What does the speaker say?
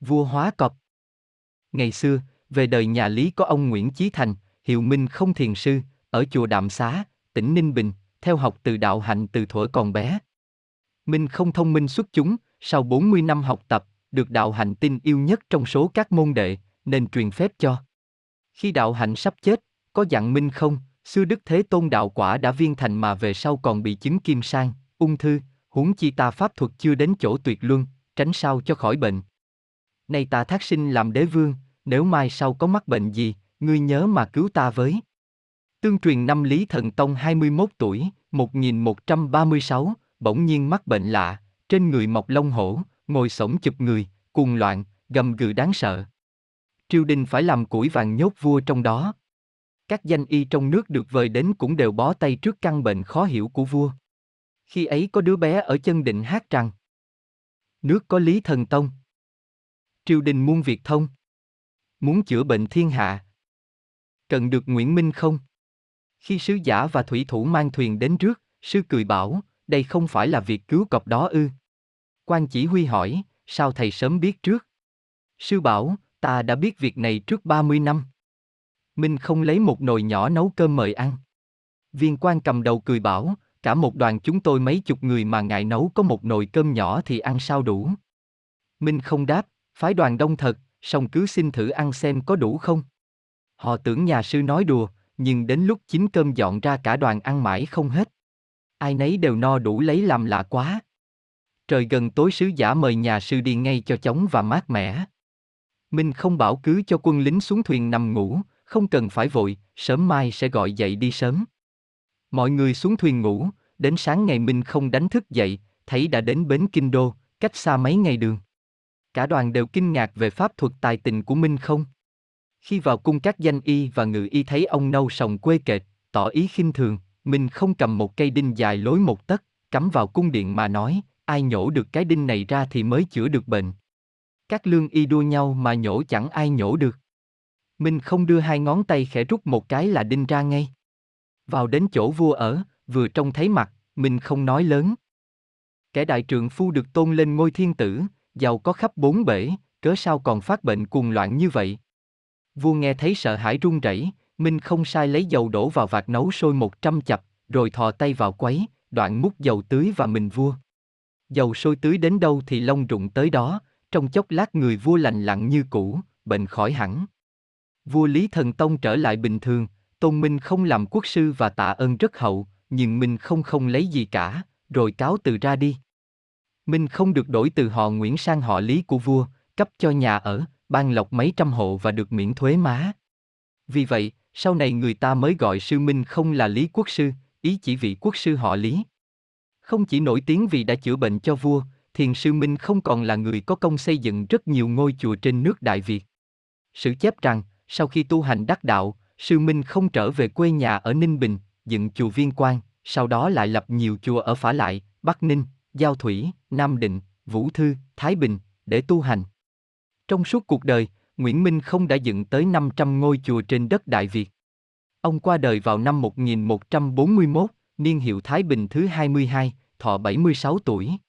Vua Hóa Cọp. Ngày xưa, về đời nhà Lý có ông Nguyễn Chí Thành, hiệu Minh Không thiền sư, ở chùa Đạm Xá, tỉnh Ninh Bình, theo học từ đạo hạnh từ thuở còn bé. Minh Không thông minh xuất chúng, sau 40 năm học tập, được đạo hạnh tin yêu nhất trong số các môn đệ, nên truyền phép cho. Khi đạo hạnh sắp chết, có dặn Minh Không, xưa Đức Thế Tôn đạo quả đã viên thành mà về sau còn bị chứng kim sang, ung thư, huống chi ta pháp thuật chưa đến chỗ tuyệt luân, tránh sao cho khỏi bệnh. Nay ta thác sinh làm đế vương, nếu mai sau có mắc bệnh gì, ngươi nhớ mà cứu ta với. Tương truyền năm Lý Thần Tông 21 tuổi, 1136, bỗng nhiên mắc bệnh lạ, trên người mọc lông hổ, ngồi xổm chụp người, cuồng loạn, gầm gừ đáng sợ. Triều đình phải làm củi vàng nhốt vua trong đó. Các danh y trong nước được vời đến cũng đều bó tay trước căn bệnh khó hiểu của vua. Khi ấy có đứa bé ở Chân Định hát rằng: nước có Lý Thần Tông, triều đình muôn việc thông, muốn chữa bệnh thiên hạ, cần được Nguyễn Minh Không. Khi sứ giả và thủy thủ mang thuyền đến rước, sư cười bảo: đây không phải là việc cứu cọp đó ư? Quan chỉ huy hỏi: sao thầy sớm biết trước? Sư bảo: ta đã biết việc này trước 30 năm. Minh Không lấy một nồi nhỏ nấu cơm mời ăn. Viên Quang cầm đầu cười bảo: cả một đoàn chúng tôi mấy chục người mà ngài nấu có một nồi cơm nhỏ thì ăn sao đủ? Minh Không đáp: phái đoàn đông thật, song cứ xin thử ăn xem có đủ không. Họ tưởng nhà sư nói đùa, nhưng đến lúc chín cơm dọn ra cả đoàn ăn mãi không hết. Ai nấy đều no đủ lấy làm lạ quá. Trời gần tối, sứ giả mời nhà sư đi ngay cho chóng và mát mẻ. Minh Không bảo cứ cho quân lính xuống thuyền nằm ngủ, không cần phải vội, sớm mai sẽ gọi dậy đi sớm. Mọi người xuống thuyền ngủ, đến sáng ngày Minh Không đánh thức dậy, thấy đã đến bến Kinh Đô, cách xa mấy ngày đường. Cả đoàn đều kinh ngạc về pháp thuật tài tình của Minh Không. Khi vào cung, các danh y và ngự y thấy ông nâu sòng quê kệch, tỏ ý khinh thường. Minh Không cầm một cây đinh dài lối một tấc, cắm vào cung điện mà nói: ai nhổ được cái đinh này ra thì mới chữa được bệnh. Các lương y đua nhau mà nhổ, chẳng ai nhổ được. Minh Không đưa hai ngón tay khẽ rút một cái là đinh ra ngay. Vào đến chỗ vua ở, vừa trông thấy mặt, Minh Không nói lớn: kẻ đại trượng phu được tôn lên ngôi thiên tử, giàu có khắp bốn bể, cớ sao còn phát bệnh cuồng loạn như vậy? Vua nghe thấy sợ hãi run rẩy. Minh Không sai lấy dầu đổ vào vạc nấu sôi 100 chập, rồi thò tay vào quấy, đoạn múc dầu tưới vào mình vua. Dầu sôi tưới đến đâu thì lông rụng tới đó, trong chốc lát người vua lành lặn như cũ, bệnh khỏi hẳn. Vua Lý Thần Tông trở lại bình thường, tôn Minh Không làm quốc sư và tạ ơn rất hậu, nhưng Minh Không không lấy gì cả, rồi cáo từ ra đi. Minh Không được đổi từ họ Nguyễn sang họ Lý của vua, cấp cho nhà ở, ban lộc mấy trăm hộ và được miễn thuế má. Vì vậy, sau này người ta mới gọi sư Minh Không là Lý Quốc Sư, ý chỉ vị quốc sư họ Lý. Không chỉ nổi tiếng vì đã chữa bệnh cho vua, thiền sư Minh Không còn là người có công xây dựng rất nhiều ngôi chùa trên nước Đại Việt. Sử chép rằng, sau khi tu hành đắc đạo, sư Minh Không trở về quê nhà ở Ninh Bình, dựng chùa Viên Quang, sau đó lại lập nhiều chùa ở Phả Lại, Bắc Ninh, Giao Thủy, Nam Định, Vũ Thư, Thái Bình, để tu hành. Trong suốt cuộc đời, Nguyễn Minh Không đã dựng tới 500 ngôi chùa trên đất Đại Việt. Ông qua đời vào năm 1141, niên hiệu Thái Bình thứ 22, thọ 76 tuổi.